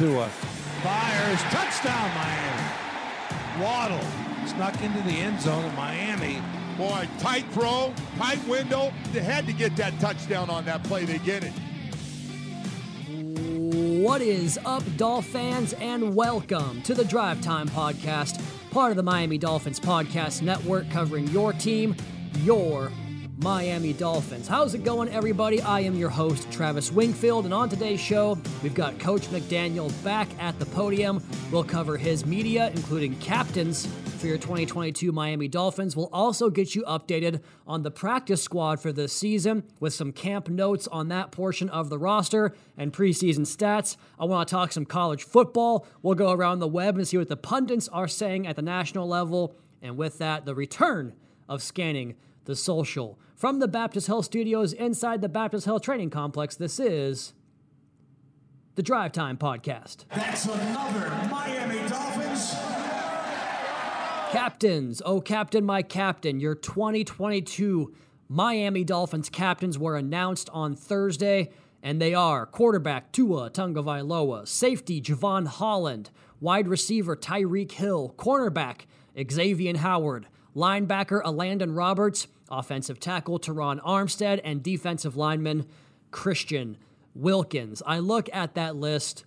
Tua. Fires, touchdown Miami. Waddle snuck into the end zone of Miami. Boy, tight throw, tight window. They had to get that touchdown on that play. They get it. What is up, Dolphin fans, and welcome to the Drive Time Podcast, part of the Miami Dolphins Podcast Network, covering your team, your Miami Dolphins. How's it going, everybody? I am your host, Travis Wingfield, and on today's show, we've got Coach McDaniel back at the podium. We'll cover his media, including captains for your 2022 Miami Dolphins. We'll also get you updated on the practice squad for this season with some camp notes on that portion of the roster and preseason stats. I want to talk some college football. We'll go around the web and see what the pundits are saying at the national level. And with that, the return of scanning the social. From the Baptist Hill Studios inside the Baptist Hill Training Complex, this is the Drive Time Podcast. That's another Miami Dolphins. Captains, oh captain, my captain, your 2022 Miami Dolphins captains were announced on Thursday, and they are quarterback Tua Tagovailoa, safety Javon Holland, wide receiver Tyreek Hill, cornerback Xavian Howard, linebacker Alandon Roberts, offensive tackle Teron Armstead, and defensive lineman Christian Wilkins. I look at that list,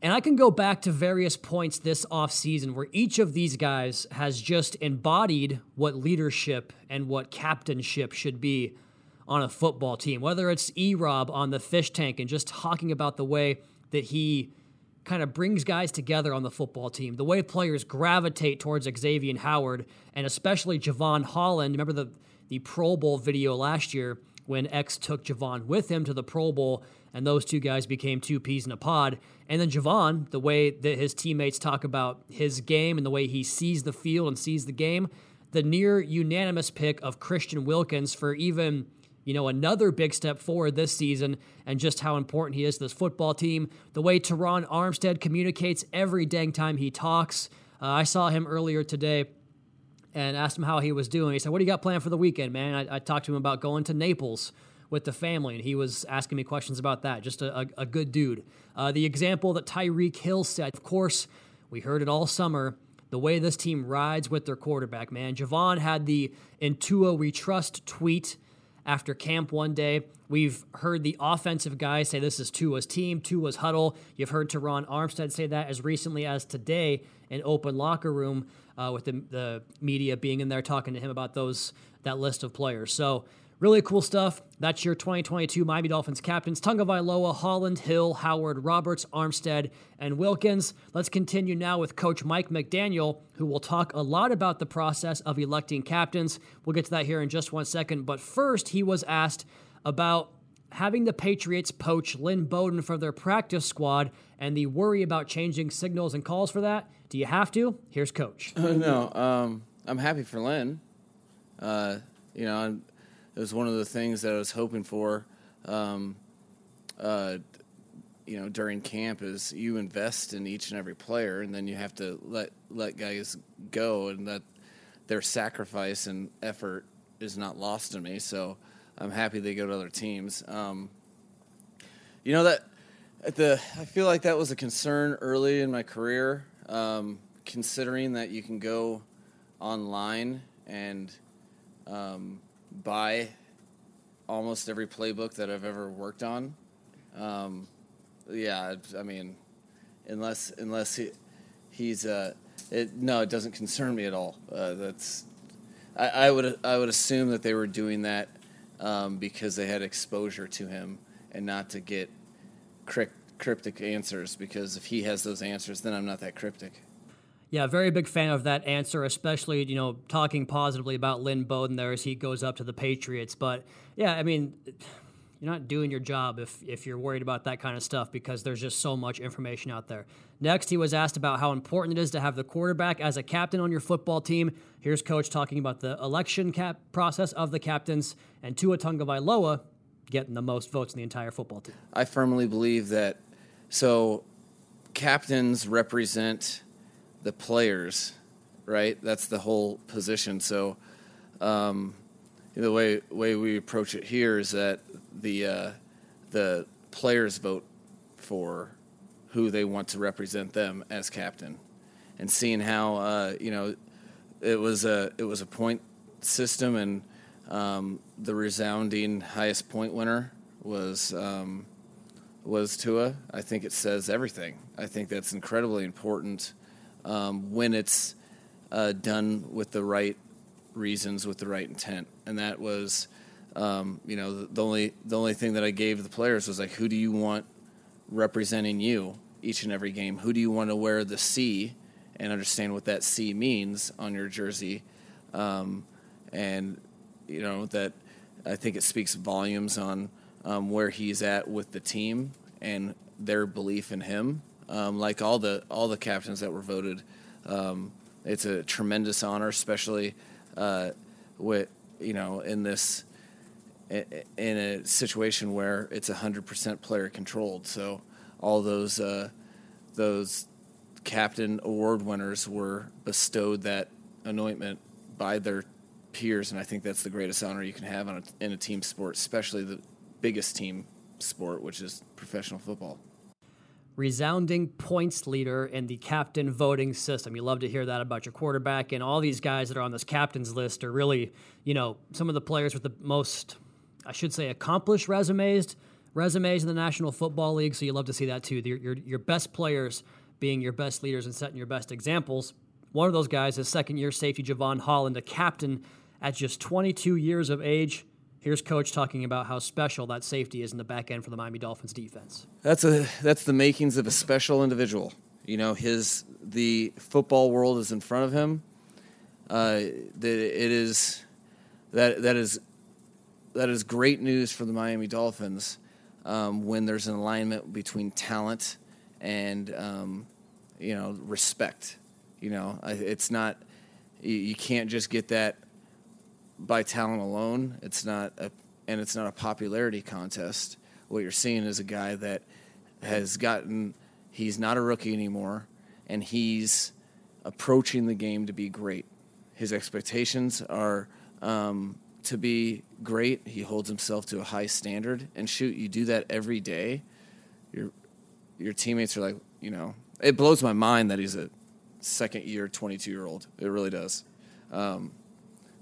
and I can go back to various points this offseason where each of these guys has just embodied what leadership and what captainship should be on a football team. Whether it's E-Rob on the fish tank and just talking about the way that he kind of brings guys together on the football team, the way players gravitate towards Xavian Howard, and especially Javon Holland. Remember the Pro Bowl video last year when X took Javon with him to the Pro Bowl, and those two guys became two peas in a pod. And then Javon, the way that his teammates talk about his game and the way he sees the field and sees the game, the near unanimous pick of Christian Wilkins for even, another big step forward this season and just how important he is to this football team. The way Teron Armstead communicates every dang time he talks. I saw him earlier today and asked him how he was doing. He said, "What do you got planned for the weekend, man?" I talked to him about going to Naples with the family, and he was asking me questions about that. Just a good dude. The example that Tyreek Hill set, of course, we heard it all summer, the way this team rides with their quarterback, man. Javon had the "In Tua We Trust" tweet after camp one day. We've heard the offensive guys say this is Tua's team, Tua's huddle. You've heard Teron Armstead say that as recently as today in open locker room with the media being in there talking to him about that list of players. So, really cool stuff. That's your 2022 Miami Dolphins captains: Tagovailoa, Holland, Hill, Howard, Roberts, Armstead, and Wilkins. Let's continue now with Coach Mike McDaniel, who will talk a lot about the process of electing captains. We'll get to that here in just one second. But first, he was asked about having the Patriots poach Lynn Bowden for their practice squad and the worry about changing signals and calls for that. Do you have to? Here's Coach. No, I'm happy for Lynn. It was one of the things that I was hoping for, during camp, is you invest in each and every player, and then you have to let guys go, and that their sacrifice and effort is not lost on me. So I'm happy they go to other teams. I feel like that was a concern early in my career, considering that you can go online and buy almost every playbook that I've ever worked on. Unless he's it doesn't concern me at all. I would assume that they were doing that because they had exposure to him and not to get cryptic answers, because if he has those answers, then I'm not that cryptic. Yeah, very big fan of that answer, especially, talking positively about Lynn Bowden there as he goes up to the Patriots. But, yeah, you're not doing your job if you're worried about that kind of stuff, because there's just so much information out there. Next, he was asked about how important it is to have the quarterback as a captain on your football team. Here's Coach talking about the election process of the captains and Tua Tagovailoa getting the most votes in the entire football team. I firmly believe that. So captains represent the players, right? That's the whole position. So the way we approach it here is that the players vote for who they want to represent them as captain, and seeing how it was a point system, and the resounding highest point winner was Tua. I think it says everything. I think that's incredibly important when it's done with the right reasons, with the right intent, and that was the only thing that I gave the players was like, who do you want representing you each and every game? Who do you want to wear the C and understand what that C means on your jersey? That I think it speaks volumes on where he's at with the team and their belief in him. Like all the captains that were voted, it's a tremendous honor, especially in a situation where it's 100% player controlled. So all those captain award winners were bestowed that anointment by their peers, and I think that's the greatest honor you can have in a team sport, especially the biggest team sport, which is professional football. Resounding points leader in the captain voting system. You love to hear that about your quarterback, and all these guys that are on this captain's list are really, some of the players with the most, I should say, accomplished resumes in the National Football League. So you love to see that too. Your best players being your best leaders and setting your best examples. One of those guys is second-year safety Javon Holland, a captain at just 22 years of age. Here's Coach talking about how special that safety is in the back end for the Miami Dolphins defense. That's the makings of a special individual. The football world is in front of him. That is great news for the Miami Dolphins when there's an alignment between talent and respect. It's not you can't just get that by talent alone. It's not a popularity contest. What you're seeing is a guy that he's not a rookie anymore, and he's approaching the game to be great. His expectations are to be great. He holds himself to a high standard, and shoot, you do that every day. Your teammates are like, it blows my mind that he's a second-year 22-year-old. It really does.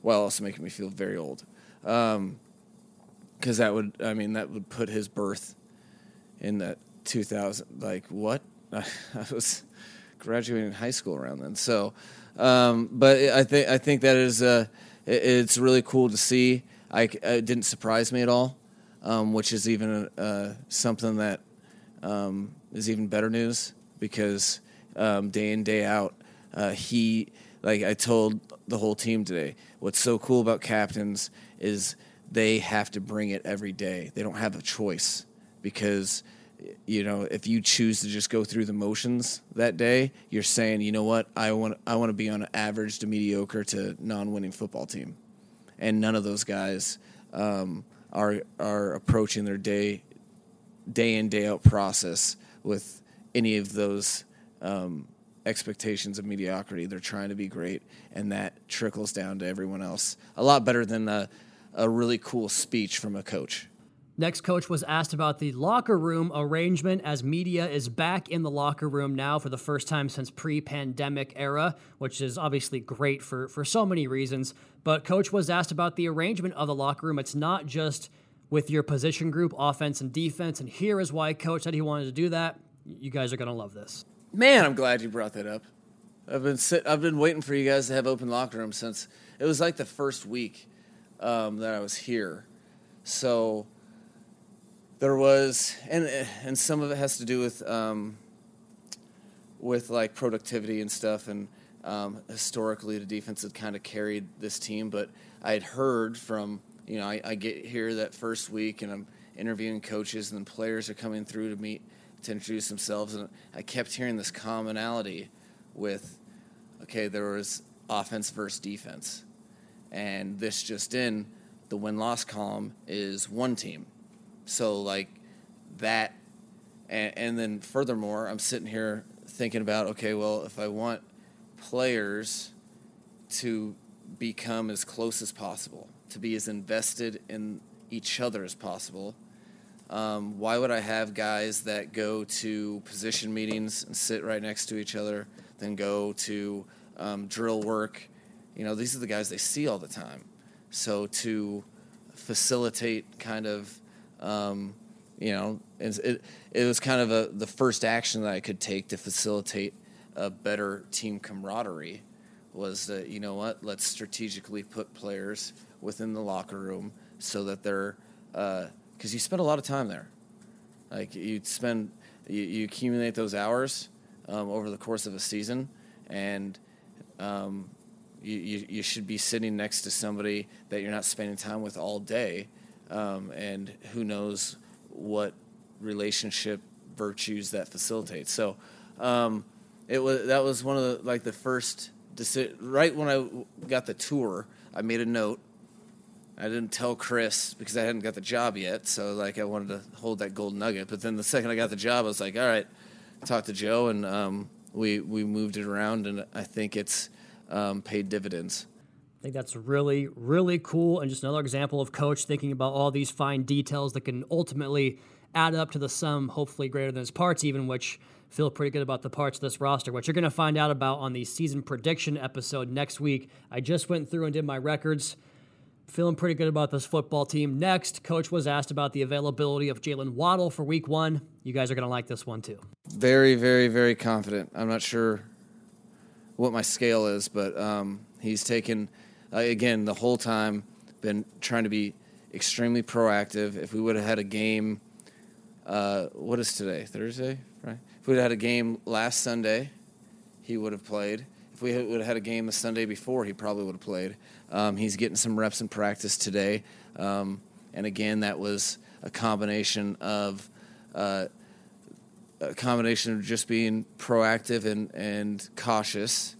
While also making me feel very old, because that would put his birth in the 2000. Like what? I was graduating high school around then. So, but I think that is it's really cool to see. It didn't surprise me at all, which is even something that is even better news, because day in day out he. Like I told the whole team today, what's so cool about captains is they have to bring it every day. They don't have a choice, because, if you choose to just go through the motions that day, you're saying, you know what, I want to be on an average to mediocre to non-winning football team. And none of those guys are approaching their day in, day out process with any of those expectations of mediocrity. They're trying to be great, and that trickles down to everyone else a lot better than a really cool speech from a coach. Next coach was asked about the locker room arrangement, as media is back in the locker room now for the first time since pre-pandemic era, which is obviously great for so many reasons. But coach was asked about the arrangement of the locker room. It's not just with your position group, offense and defense, and here is why coach said he wanted to do that. You guys are going to love this. Man, I'm glad you brought that up. I've been waiting for you guys to have open locker room since it was like the first week that I was here. So there was, and some of it has to do with like productivity and stuff. And historically, the defense had kind of carried this team. But I had heard from I get here that first week, and I'm interviewing coaches, and then players are coming through to meet. To introduce themselves, and I kept hearing this commonality with, there was offense versus defense, and this just in, the win-loss column is one team. So like that, and then furthermore, I'm sitting here thinking about, if I want players to become as close as possible, to be as invested in each other as possible, Why would I have guys that go to position meetings and sit right next to each other, then go to drill work? You know, these are the guys they see all the time. So to facilitate kind of, you know, it was kind of the first action that I could take to facilitate a better team camaraderie was that, you know what, let's strategically put players within the locker room so that they're because you spend a lot of time there. Like you accumulate those hours over the course of a season, and you should be sitting next to somebody that you're not spending time with all day, and who knows what relationship virtues that facilitates. So that was one of the first decision. Right when I got the tour, I made a note. I didn't tell Chris because I hadn't got the job yet, so I wanted to hold that gold nugget. But then the second I got the job, I was like, all right, talk to Joe, and we moved it around, and I think it's paid dividends. I think that's really, really cool, and just another example of coach thinking about all these fine details that can ultimately add up to the sum, hopefully greater than its parts even, which feel pretty good about the parts of this roster, which you're going to find out about on the season prediction episode next week. I just went through and did my records. Feeling pretty good about this football team. Next, Coach was asked about the availability of Jalen Waddle for week one. You guys are going to like this one, too. Very, very, very confident. I'm not sure what my scale is, but he's taken, again, the whole time, been trying to be extremely proactive. If we would have had a game, what is today, Thursday? Right? If we would have had a game last Sunday, he would have played. If we would have had a game the Sunday before, he probably would have played. He's getting some reps in practice today. And, again, that was a combination of just being proactive and cautious,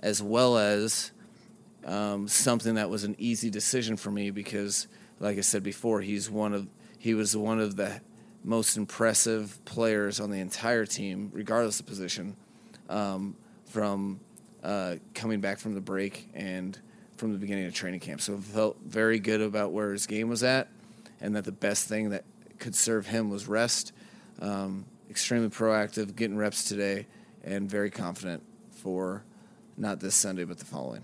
as well as something that was an easy decision for me because, like I said before, he was one of the most impressive players on the entire team, regardless of position, from – coming back from the break and from the beginning of training camp. So I felt very good about where his game was at and that the best thing that could serve him was rest. Extremely proactive, getting reps today, and very confident for not this Sunday but the following.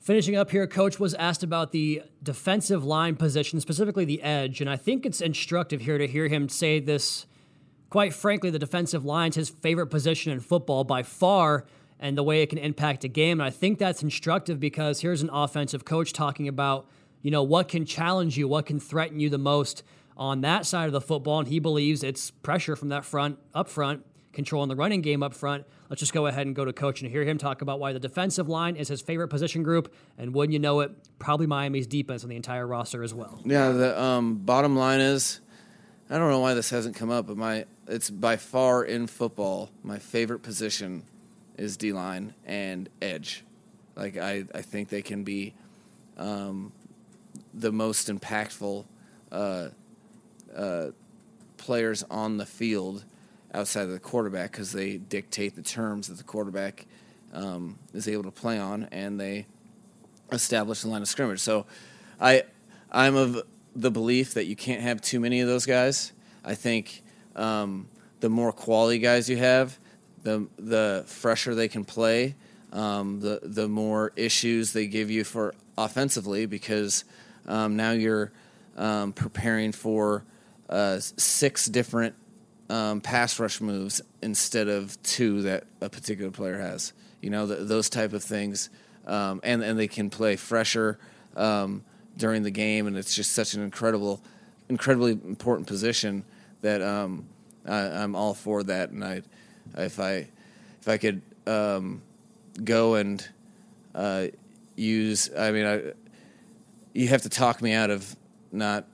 Finishing up here, Coach was asked about the defensive line position, specifically the edge, and I think it's instructive here to hear him say this. Quite frankly, the defensive line's his favorite position in football by far, and the way it can impact a game. And I think that's instructive because here's an offensive coach talking about, you know, what can challenge you, what can threaten you the most on that side of the football. And he believes it's pressure from that front, up front, controlling the running game up front. Let's just go ahead and go to Coach and hear him talk about why the defensive line is his favorite position group. And wouldn't you know it, probably Miami's defense on the entire roster as well. Yeah, the bottom line is, I don't know why this hasn't come up, but it's by far in football my favorite position is D-line and edge. I think they can be the most impactful players on the field outside of the quarterback because they dictate the terms that the quarterback is able to play on, and they establish the line of scrimmage. So I'm of the belief that you can't have too many of those guys. I think the more quality guys you have, the fresher they can play, the more issues they give you for offensively because now you're preparing for 6 different pass rush moves instead of 2 that a particular player has. You know, those type of things, and they can play fresher during the game, and it's just such an incredibly important position that I'm all for that, and If I could go and use, you have to talk me out of not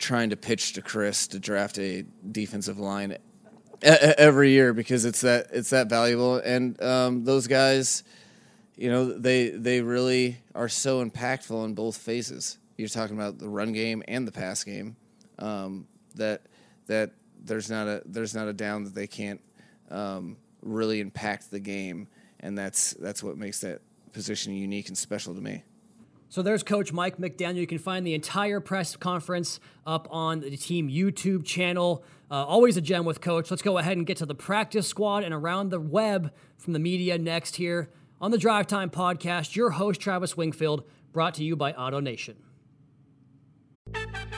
trying to pitch to Chris to draft a defensive line every year because it's that valuable, and those guys, you know, they really are so impactful in both phases. You're talking about the run game and the pass game. That there's not a down that they can't really impact the game, and that's what makes that position unique and special to me. So there's Coach Mike McDaniel. You can find the entire press conference up on the team YouTube channel. Always a gem with Coach. Let's go ahead and get to the practice squad and around the web from the media next here on the Drive Time Podcast. Your host, Travis Wingfield, brought to you by Auto Nation.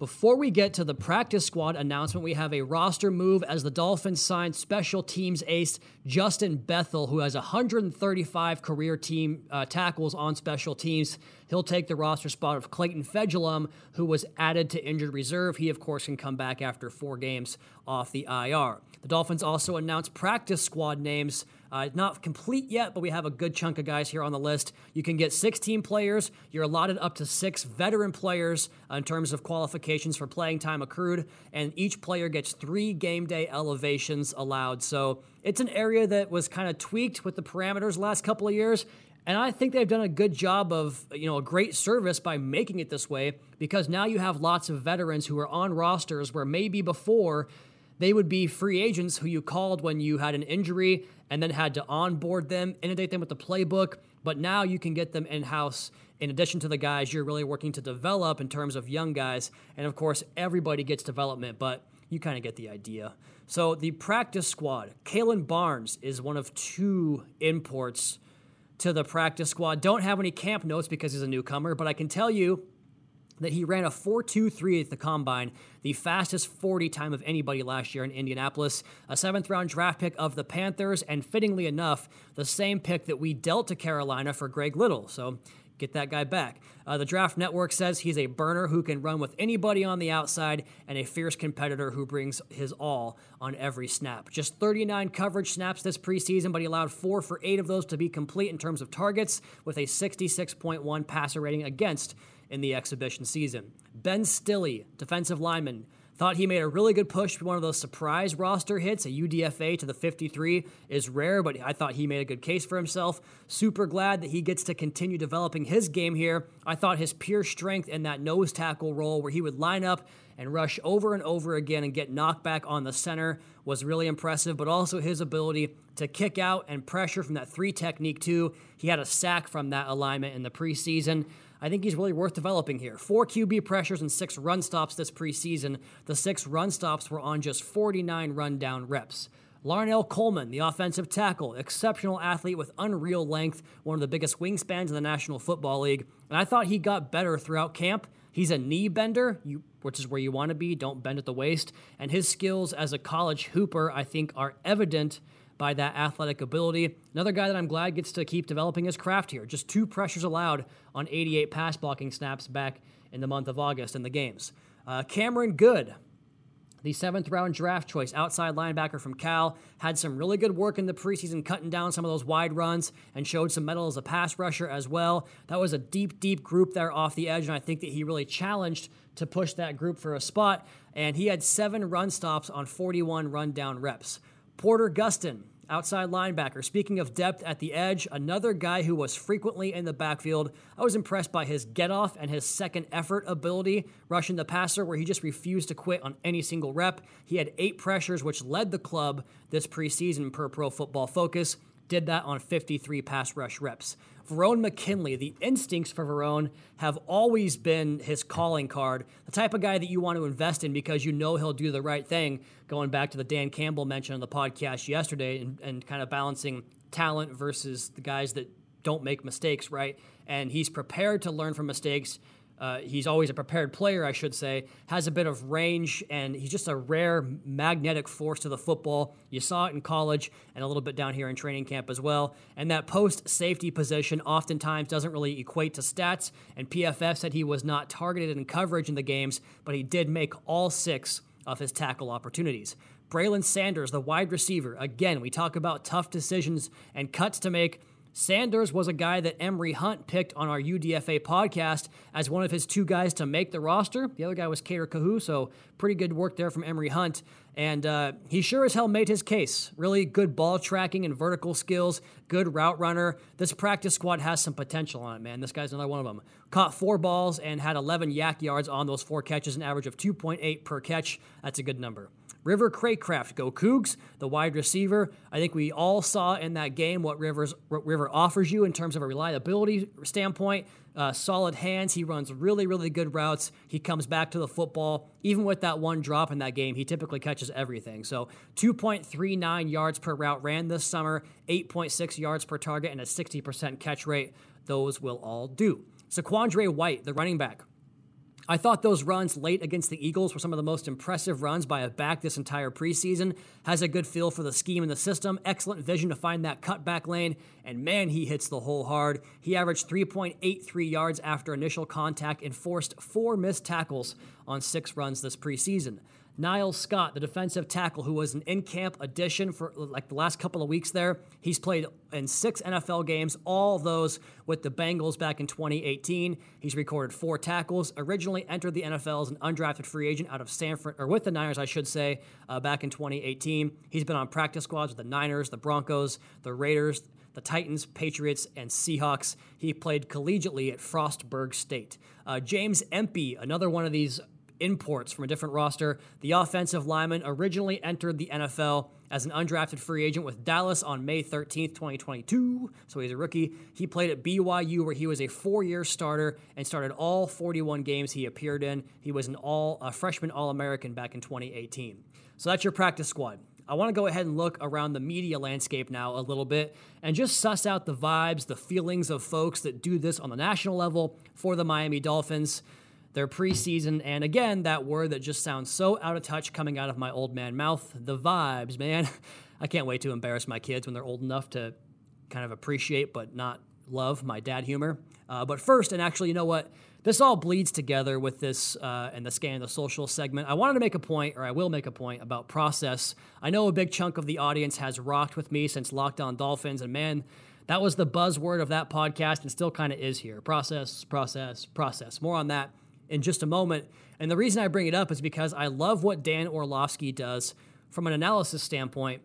Before we get to the practice squad announcement, we have a roster move as the Dolphins sign special teams ace Justin Bethel, who has 135 career team tackles on special teams. He'll take the roster spot of Clayton Fedulum, who was added to injured reserve. He, of course, can come back after 4 games off the IR. The Dolphins also announced practice squad names. Not complete yet, but we have a good chunk of guys here on the list. You can get 16 players. You're allotted up to 6 veteran players in terms of qualifications for playing time accrued, and each player gets 3 game day elevations allowed. So it's an area that was kind of tweaked with the parameters last couple of years, and I think they've done a good job of, a great service by making it this way, because now you have lots of veterans who are on rosters where maybe before they would be free agents who you called when you had an injury and then had to onboard them, inundate them with the playbook. But now you can get them in-house in addition to the guys you're really working to develop in terms of young guys. And, of course, everybody gets development, but you kind of get the idea. So the practice squad, Kalen Barnes is one of 2 imports to the practice squad. Don't have any camp notes because he's a newcomer, but I can tell you that he ran a 4.23 at the Combine, the fastest 40 time of anybody last year in Indianapolis, a 7th-round draft pick of the Panthers, and fittingly enough, the same pick that we dealt to Carolina for Greg Little. So get that guy back. The Draft Network says he's a burner who can run with anybody on the outside and a fierce competitor who brings his all on every snap. Just 39 coverage snaps this preseason, but he allowed 4 for 8 of those to be complete in terms of targets with a 66.1 passer rating against in the exhibition season. Ben Stilley, defensive lineman, thought he made a really good push for one of those surprise roster hits. A UDFA to the 53 is rare, but I thought he made a good case for himself. Super glad that he gets to continue developing his game here. I thought his pure strength in that nose tackle role where he would line up and rush over and over again and get knocked back on the center was really impressive, but also his ability to kick out and pressure from that 3 technique too. He had a sack from that alignment in the preseason. I think he's really worth developing here. 4 QB pressures and 6 run stops this preseason. The 6 run stops were on just 49 run-down reps. Larnell Coleman, the offensive tackle, exceptional athlete with unreal length, one of the biggest wingspans in the National Football League, and I thought he got better throughout camp. He's a knee bender, which is where you want to be. Don't bend at the waist. And his skills as a college hooper, I think, are evident by that athletic ability. Another guy that I'm glad gets to keep developing his craft here. Just 2 pressures allowed on 88 pass blocking snaps back in the month of August in the games. Cameron Good, the 7th-round draft choice, outside linebacker from Cal, had some really good work in the preseason, cutting down some of those wide runs and showed some metal as a pass rusher as well. That was a deep, deep group there off the edge, and I think that he really challenged to push that group for a spot, and he had 7 run stops on 41 run-down reps. Porter Gustin, outside linebacker. Speaking of depth at the edge, another guy who was frequently in the backfield. I was impressed by his get-off and his second effort ability, rushing the passer where he just refused to quit on any single rep. He had 8 pressures, which led the club this preseason per Pro Football Focus. Did that on 53 pass rush reps. Verone McKinley, the instincts for Verone have always been his calling card, the type of guy that you want to invest in because you know he'll do the right thing, going back to the Dan Campbell mention on the podcast yesterday and kind of balancing talent versus the guys that don't make mistakes, right? And he's prepared to learn from mistakes. He's always a prepared player, I should say, has a bit of range, and he's just a rare magnetic force to the football. You saw it in college and a little bit down here in training camp as well. And that post-safety position oftentimes doesn't really equate to stats, and PFF said he was not targeted in coverage in the games, but he did make all 6 of his tackle opportunities. Braylon Sanders, the wide receiver, again, we talk about tough decisions and cuts to make. Sanders was a guy that Emory Hunt picked on our UDFA podcast as one of his 2 guys to make the roster. The other guy was Cater Cahoo, so pretty good work there from Emory Hunt. And he sure as hell made his case. Really good ball tracking and vertical skills, good route runner. This practice squad has some potential on it, man. This guy's another one of them. Caught 4 balls and had 11 yak yards on those 4 catches, an average of 2.8 per catch. That's a good number. River Craycraft, go Cougs, the wide receiver. I think we all saw in that game what River offers you in terms of a reliability standpoint. Solid hands. He runs really, really good routes. He comes back to the football. Even with that one drop in that game, he typically catches everything. So 2.39 yards per route ran this summer, 8.6 yards per target, and a 60% catch rate. Those will all do. Saquandre White, the running back. I thought those runs late against the Eagles were some of the most impressive runs by a back this entire preseason. Has a good feel for the scheme and the system, excellent vision to find that cutback lane, and man, he hits the hole hard. He averaged 3.83 yards after initial contact and forced 4 missed tackles on 6 runs this preseason. Niles Scott, the defensive tackle, who was an in-camp addition for like the last couple of weeks there. He's played in 6 NFL games, all those with the Bengals back in 2018. He's recorded 4 tackles, originally entered the NFL as an undrafted free agent out of Sanford, or with the Niners, I should say, back in 2018. He's been on practice squads with the Niners, the Broncos, the Raiders, the Titans, Patriots, and Seahawks. He played collegiately at Frostburg State. James Empey, another one of these imports from a different roster. The offensive lineman originally entered the NFL as an undrafted free agent with Dallas on May 13th, 2022. So he's a rookie. He played at BYU where he was a 4-year starter and started all 41 games he appeared in. He was a freshman All-American back in 2018. So that's your practice squad. I want to go ahead and look around the media landscape now a little bit and just suss out the vibes, the feelings of folks that do this on the national level for the Miami Dolphins, their preseason, and again, that word that just sounds so out of touch coming out of my old man mouth, the vibes, man. I can't wait to embarrass my kids when they're old enough to kind of appreciate but not love my dad humor. But first, and actually, you know what? This all bleeds together with this and the Scan the Social segment. I wanted to make a point, or I will make a point, about process. I know a big chunk of the audience has rocked with me since Lockdown Dolphins, and man, that was the buzzword of that podcast and still kind of is here. Process, process, process. More on that in just a moment. And the reason I bring it up is because I love what Dan Orlovsky does from an analysis standpoint.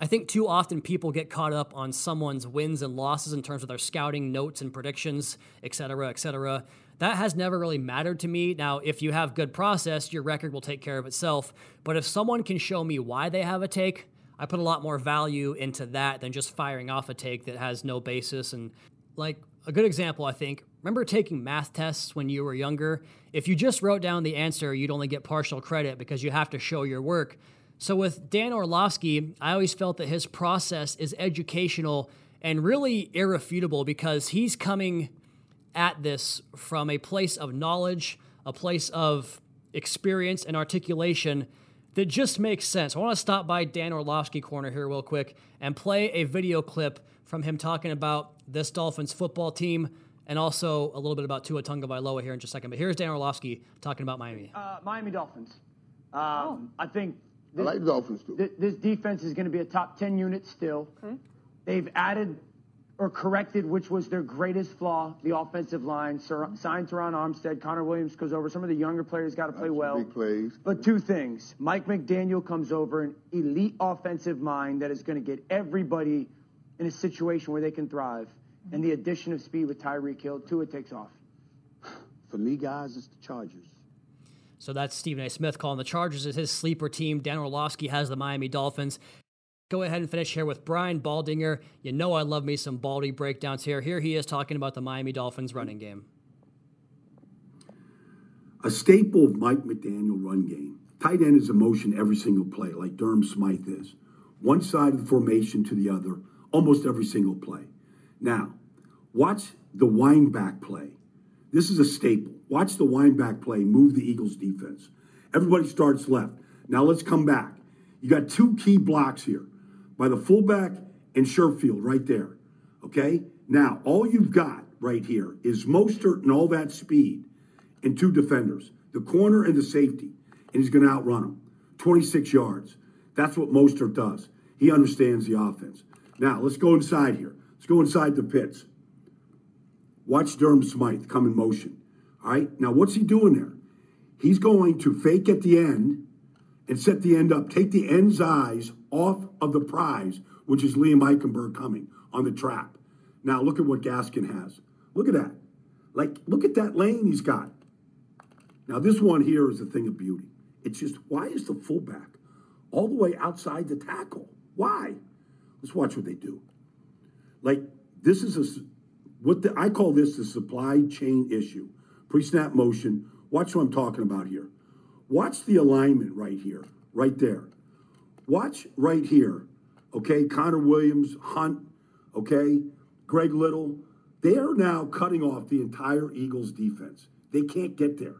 I think too often people get caught up on someone's wins and losses in terms of their scouting notes and predictions, et cetera, et cetera. That has never really mattered to me. Now, if you have good process, your record will take care of itself. But if someone can show me why they have a take, I put a lot more value into that than just firing off a take that has no basis. And like a good example, I think, remember taking math tests when you were younger? If you just wrote down the answer, you'd only get partial credit because you have to show your work. So with Dan Orlovsky, I always felt that his process is educational and really irrefutable because he's coming at this from a place of knowledge, a place of experience and articulation that just makes sense. I want to stop by Dan Orlovsky Corner here real quick and play a video clip from him talking about this Dolphins football team, and also a little bit about Tua Tagovailoa here in just a second. But here's Dan Orlovsky talking about Miami. Miami Dolphins. I think this, I like Dolphins too. This defense is going to be a top 10 unit still. Okay. They've added or corrected, which was their greatest flaw, the offensive line. Signed Teron Armstead. Connor Williams goes over. Some of the younger players got to play well. Big plays. But 2 things. Mike McDaniel comes over, an elite offensive mind that is going to get everybody in a situation where they can thrive. And the addition of speed with Tyreek Hill, Tua takes off. For me, guys, it's the Chargers. So that's Stephen A. Smith calling the Chargers as his sleeper team. Dan Orlovsky has the Miami Dolphins. Go ahead and finish here with Brian Baldinger. You know I love me some Baldy breakdowns here. Here he is talking about the Miami Dolphins running game. A staple of Mike McDaniel run game. Tight end is in motion every single play, like Durham Smythe is. One side of the formation to the other, almost every single play. Now, watch the windback play. This is a staple. Watch the windback play move the Eagles' defense. Everybody starts left. Now let's come back. You got two key blocks here by the fullback and Sherfield right there, okay? Now, all you've got right here is Mostert and all that speed and two defenders, the corner and the safety, and he's going to outrun them, 26 yards. That's what Mostert does. He understands the offense. Now, let's go inside here. Let's go inside the pits. Watch Durham Smythe come in motion, all right? Now, what's he doing there? He's going to fake at the end and set the end up, take the end's eyes off of the prize, which is Liam Eichenberg coming on the trap. Now, look at what Gaskin has. Look at that. Like, look at that lane he's got. Now, this one here is a thing of beauty. It's just, why is the fullback all the way outside the tackle? Why? Let's watch what they do. Like, this is I call this the supply chain issue. Pre-snap motion. Watch what I'm talking about here. Watch the alignment right here, right there. Watch right here, okay? Connor Williams, Hunt, okay? Greg Little. They are now cutting off the entire Eagles defense. They can't get there.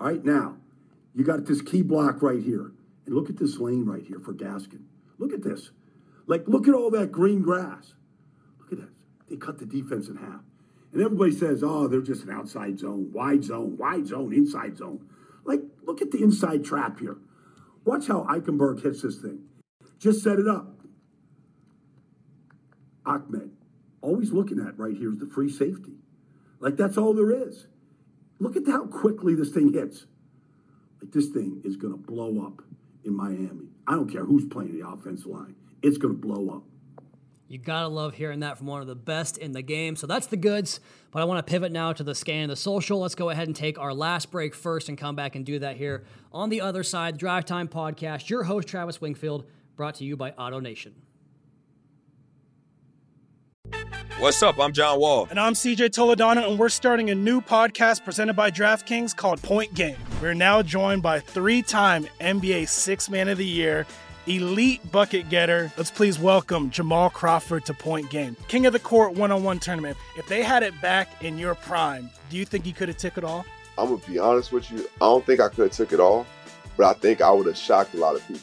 All right, now, you got this key block right here. And look at this lane right here for Gaskin. Look at this. Like, look at all that green grass. Look at that. They cut the defense in half. And everybody says, oh, they're just an outside zone, wide zone, inside zone. Like, look at the inside trap here. Watch how Eichenberg hits this thing. Just set it up. Ahmed, always looking at right here is the free safety. Like, that's all there is. Look at how quickly this thing hits. Like, this thing is going to blow up in Miami. I don't care who's playing the offensive line. It's going to blow up. You got to love hearing that from one of the best in the game. So that's the goods, but I want to pivot now to the scan of the social. Let's go ahead and take our last break first and come back and do that here on the other side. Drive Time Podcast, your host, Travis Wingfield, brought to you by Auto Nation. What's up? I'm John Wall. And I'm CJ Toledano, and we're starting a new podcast presented by DraftKings called Point Game. We're now joined by three-time NBA Sixth Man of the Year, elite bucket getter. Let's please welcome Jamal Crawford to Point Game. King of the Court one-on-one tournament. If they had it back in your prime, do you think you could have took it all? I'm going to be honest with you. I don't think I could have took it all, but I think I would have shocked a lot of people.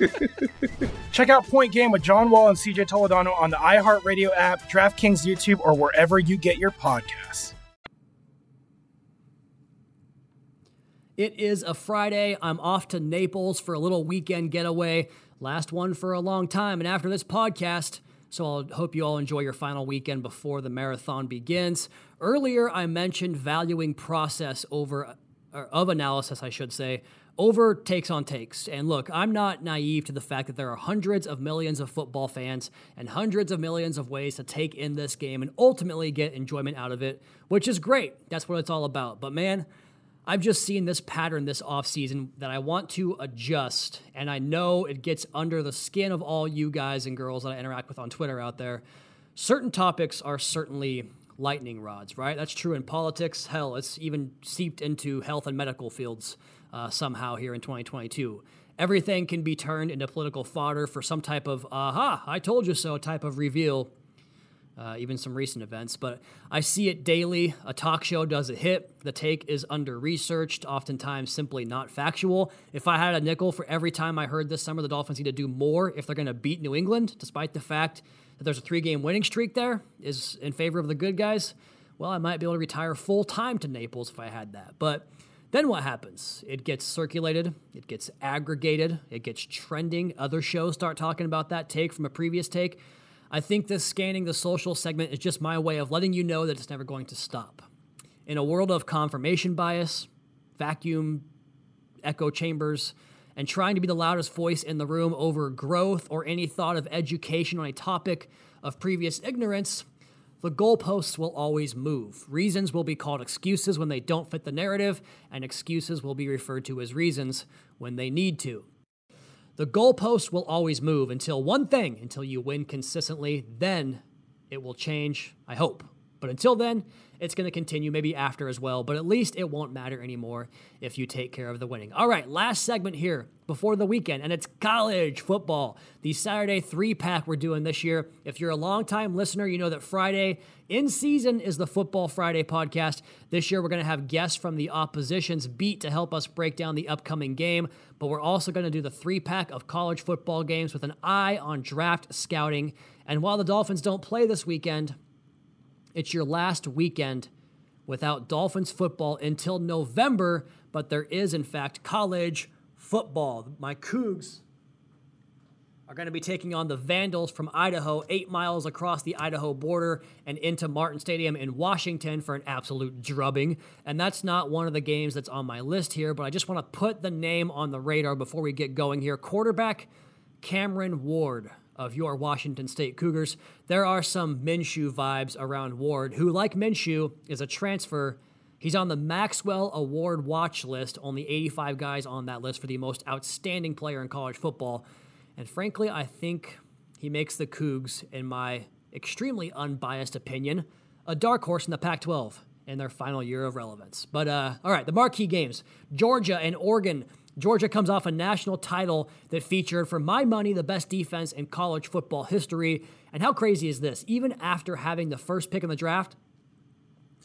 it? Check out Point Game with John Wall and CJ Toledano on the iHeartRadio app, DraftKings YouTube, or wherever you get your podcasts. It is a Friday. I'm off to Naples for a little weekend getaway. Last one for a long time, and after this podcast, so I hope you all enjoy your final weekend before the marathon begins. Earlier, I mentioned valuing process over takes on takes. And look, I'm not naive to the fact that there are hundreds of millions of football fans and hundreds of millions of ways to take in this game and ultimately get enjoyment out of it, which is great. That's what it's all about. But man, I've just seen this pattern this offseason that I want to adjust, and I know it gets under the skin of all you guys and girls that I interact with on Twitter out there. Certain topics are certainly lightning rods, right? That's true in politics. Hell, it's even seeped into health and medical fields somehow here in 2022. Everything can be turned into political fodder for some type of, aha, I told you so type of reveal, even some recent events, but I see it daily. A talk show does a hit. The take is under-researched, oftentimes simply not factual. If I had a nickel for every time I heard this summer the Dolphins need to do more if they're going to beat New England, despite the fact that there's a 3-game winning streak there, is in favor of the good guys, well, I might be able to retire full-time to Naples if I had that. But then what happens? It gets circulated. It gets aggregated. It gets trending. Other shows start talking about that take from a previous take. I think this scanning the social segment is just my way of letting you know that it's never going to stop. In a world of confirmation bias, vacuum, echo chambers, and trying to be the loudest voice in the room over growth or any thought of education on a topic of previous ignorance, the goalposts will always move. Reasons will be called excuses when they don't fit the narrative, and excuses will be referred to as reasons when they need to. The goalposts will always move until you win consistently, then it will change, I hope. But until then, it's going to continue, maybe after as well, but at least it won't matter anymore if you take care of the winning. All right, last segment here before the weekend, and it's college football. The Saturday 3-pack we're doing this year. If you're a longtime listener, you know that Friday in season is the Football Friday podcast. This year, we're going to have guests from the opposition's beat to help us break down the upcoming game, but we're also going to do the 3-pack of college football games with an eye on draft scouting. And while the Dolphins don't play this weekend, it's your last weekend without Dolphins football until November, but there is, in fact, college football. My Cougs are going to be taking on the Vandals from Idaho, 8 miles across the Idaho border and into Martin Stadium in Washington for an absolute drubbing. And that's not one of the games that's on my list here, but I just want to put the name on the radar before we get going here. Quarterback Cameron Ward of your Washington State Cougars. There are some Minshew vibes around Ward, who, like Minshew, is a transfer. He's on the Maxwell Award watch list, only 85 guys on that list for the most outstanding player in college football. And frankly, I think he makes the Cougs, in my extremely unbiased opinion, a dark horse in the Pac-12 in their final year of relevance. But all right, the marquee games, Georgia and Oregon. Georgia comes off a national title that featured, for my money, the best defense in college football history. And how crazy is this? Even after having the first pick in the draft,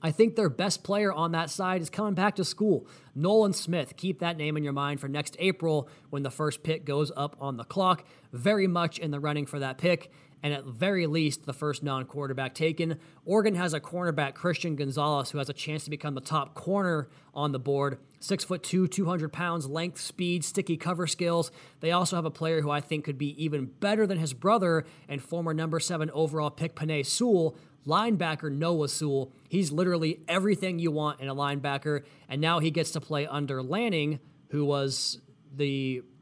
I think their best player on that side is coming back to school, Nolan Smith. Keep that name in your mind for next April when the first pick goes up on the clock. Very much in the running for that pick, and at very least, the first non-quarterback taken. Oregon has a cornerback, Christian Gonzalez, who has a chance to become the top corner on the board. 6'2", 200 pounds, length, speed, sticky cover skills. They also have a player who I think could be even better than his brother and former number 7 overall pick, Penei Sewell, linebacker Noah Sewell. He's literally everything you want in a linebacker, and now he gets to play under Lanning, who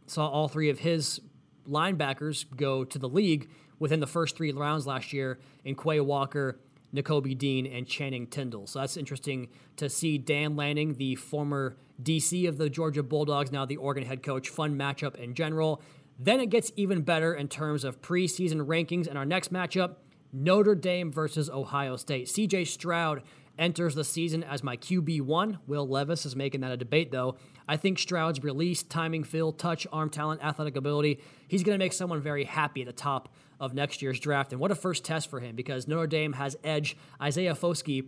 saw all three of his linebackers go to the league within the first 3 rounds last year in Quay Walker, N'Kobe Dean, and Channing Tindall. So that's interesting to see Dan Lanning, the former DC of the Georgia Bulldogs, now the Oregon head coach. Fun matchup in general. Then it gets even better in terms of preseason rankings. And our next matchup, Notre Dame versus Ohio State. CJ Stroud enters the season as my QB1. Will Levis is making that a debate, though. I think Stroud's release, timing, feel, touch, arm talent, athletic ability, he's going to make someone very happy at the top of next year's draft. And what a first test for him, because Notre Dame has edge Isaiah Foskey,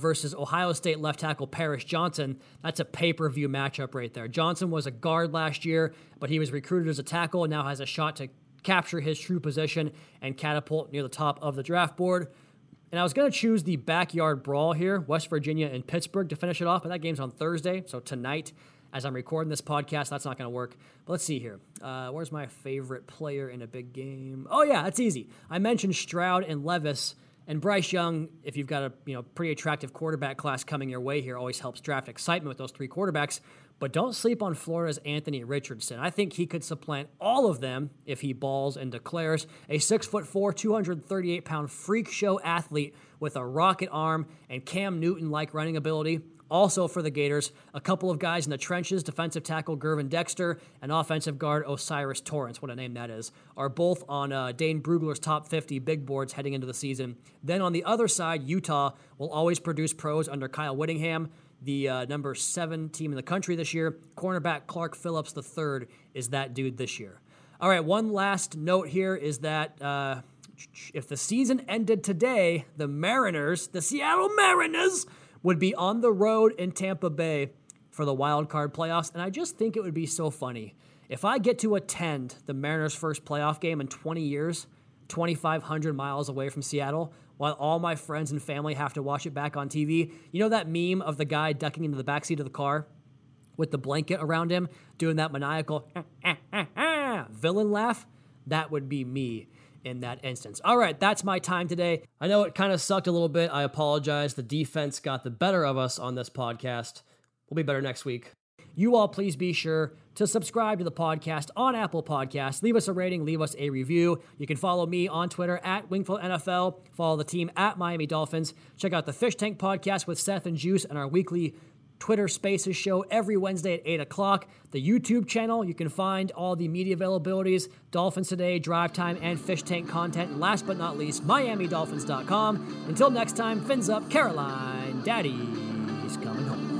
versus Ohio State left tackle Paris Johnson. That's a pay-per-view matchup right there. Johnson was a guard last year, but he was recruited as a tackle and now has a shot to capture his true position and catapult near the top of the draft board. And I was going to choose the backyard brawl here, West Virginia and Pittsburgh, to finish it off, but that game's on Thursday, so tonight, as I'm recording this podcast, that's not going to work. But let's see here. Where's my favorite player in a big game? Oh, yeah, that's easy. I mentioned Stroud and Levis and Bryce Young. If you've got a pretty attractive quarterback class coming your way here, always helps draft excitement with those 3 quarterbacks. But don't sleep on Florida's Anthony Richardson. I think he could supplant all of them if he balls and declares. A 6'4", 238-pound freak show athlete with a rocket arm and Cam Newton-like running ability. Also for the Gators, a couple of guys in the trenches, defensive tackle Gervin Dexter and offensive guard Osiris Torrance, what a name that is, are both on Dane Brugler's top 50 big boards heading into the season. Then on the other side, Utah will always produce pros under Kyle Whittingham, the number 7 team in the country this year. Cornerback Clark Phillips III is that dude this year. All right, one last note here is that if the season ended today, the Seattle Mariners, would be on the road in Tampa Bay for the wild card playoffs. And I just think it would be so funny if I get to attend the Mariners' first playoff game in 20 years, 2,500 miles away from Seattle, while all my friends and family have to watch it back on TV. You know that meme of the guy ducking into the backseat of the car with the blanket around him, doing that maniacal villain laugh? That would be me in that instance. All right, that's my time today. I know it kind of sucked a little bit. I apologize. The defense got the better of us on this podcast. We'll be better next week. you all please be sure to subscribe to the podcast on Apple Podcasts. Leave us a rating, leave us a review. You can follow me on Twitter at WingfieldNFL. Follow the team at Miami Dolphins. Check out the Fish Tank podcast with Seth and Juice and our weekly Twitter Spaces show every Wednesday at 8 o'clock. The YouTube channel, you can find all the media availabilities, Dolphins Today, Drive Time, and Fish Tank content. And last but not least, MiamiDolphins.com. Until next time, fins up, Caroline. Daddy's coming home.